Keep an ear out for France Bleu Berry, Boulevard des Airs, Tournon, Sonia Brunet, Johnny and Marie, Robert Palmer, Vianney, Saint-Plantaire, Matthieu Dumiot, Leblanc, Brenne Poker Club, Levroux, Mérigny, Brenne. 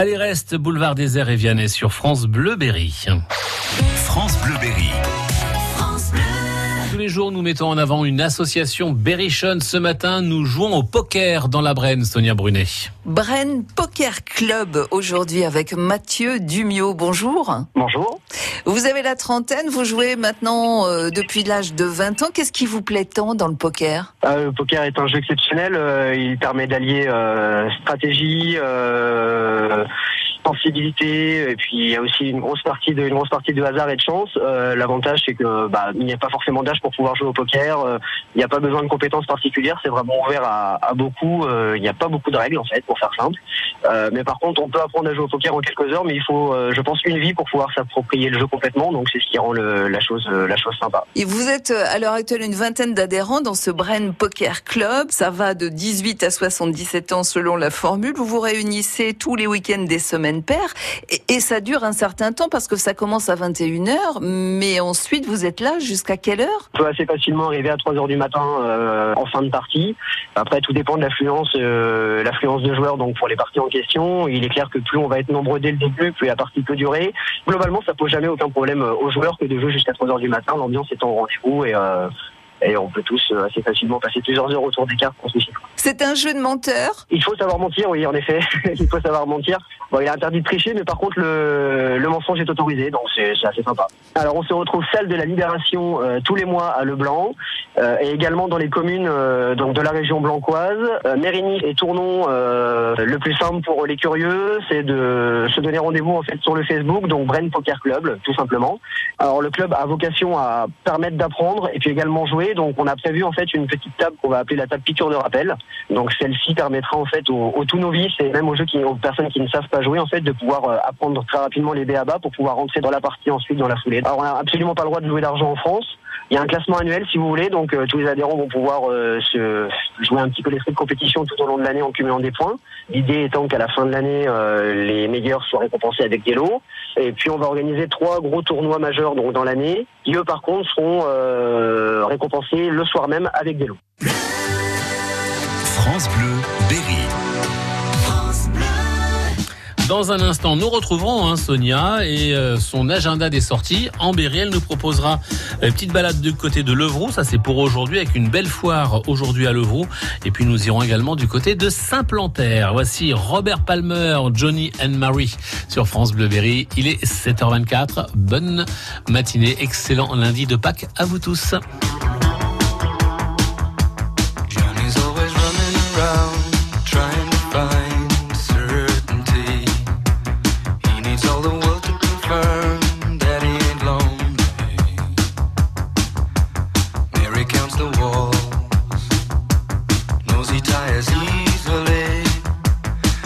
Allez, reste Boulevard des Airs et Vianney sur France Bleu Berry. France Bleu Berry. Tous les jours, nous mettons en avant une association berrichonne. Ce matin, nous jouons au poker dans la Brenne, Sonia Brunet. Brenne Poker Club, aujourd'hui avec Matthieu Dumiot. Bonjour. Bonjour. Vous avez la trentaine, vous jouez maintenant depuis l'âge de 20 ans. Qu'est-ce qui vous plaît tant dans le poker ? Le poker est un jeu exceptionnel. Il permet d'allier stratégie, sensibilité, et puis il y a aussi une grosse partie de hasard et de chance. L'avantage, c'est que il n'y a pas forcément d'âge pour pouvoir jouer au poker. Il n'y a pas besoin de compétences particulières. C'est vraiment ouvert à beaucoup. Il n'y a pas beaucoup de règles en fait, pour faire simple. Mais par contre, on peut apprendre à jouer au poker en quelques heures, mais il faut, je pense, une vie pour pouvoir s'approprier le jeu complètement. Donc c'est ce qui rend la chose sympa. Et vous êtes à l'heure actuelle une vingtaine d'adhérents dans ce Brenne Poker Club. Ça va de 18 à 77 ans selon la formule. Vous vous réunissez tous les week-ends des semaines pair, et ça dure un certain temps parce que ça commence à 21h, mais ensuite vous êtes là jusqu'à quelle heure ? On peut assez facilement arriver à 3h du matin en fin de partie. Après, tout dépend de l'affluence de joueurs. Donc pour les parties en question, il est clair que plus on va être nombreux dès le début, plus la partie peut durer. Globalement, ça pose jamais aucun problème aux joueurs que de jouer jusqu'à 3h du matin. L'ambiance est en rendez-vous et on peut tous assez facilement passer plusieurs heures autour des cartes. C'est un jeu de menteur. Il faut savoir mentir, oui, en effet. Il faut savoir mentir. Bon, il est interdit de tricher, mais par contre, le mensonge est autorisé, donc c'est assez sympa. Alors, on se retrouve salle de la Libération tous les mois à Leblanc, et également dans les communes donc de la région blancoise. Mérigny et Tournon, le plus simple pour les curieux, c'est de se donner rendez-vous en fait sur le Facebook, donc Brenne Poker Club, tout simplement. Alors, le club a vocation à permettre d'apprendre et puis également jouer. Donc on a prévu en fait une petite table qu'on va appeler la table piqûre de rappel. Donc celle-ci permettra en fait aux tout novices et même aux personnes qui ne savent pas jouer en fait de pouvoir apprendre très rapidement les b.a.-ba pour pouvoir rentrer dans la partie ensuite dans la foulée. Alors on n'a absolument pas le droit de jouer d'argent en France. Il y a un classement annuel si vous voulez, donc tous les adhérents vont pouvoir se jouer un petit peu l'esprit de compétition tout au long de l'année en cumulant des points. L'idée étant qu'à la fin de l'année, les meilleurs soient récompensés avec des lots. Et puis on va organiser 3 gros tournois majeurs donc dans l'année, qui eux par contre seront récompensés le soir même avec des lots. France Bleu Berry. Dans un instant, nous retrouverons Sonia et son agenda des sorties. En Berry, elle nous proposera une petite balade du côté de Levroux. Ça, c'est pour aujourd'hui, avec une belle foire aujourd'hui à Levroux. Et puis, nous irons également du côté de Saint-Plantaire. Voici Robert Palmer, Johnny and Marie sur France Bleu Berry. Il est 7h24. Bonne matinée. Excellent lundi de Pâques à vous tous.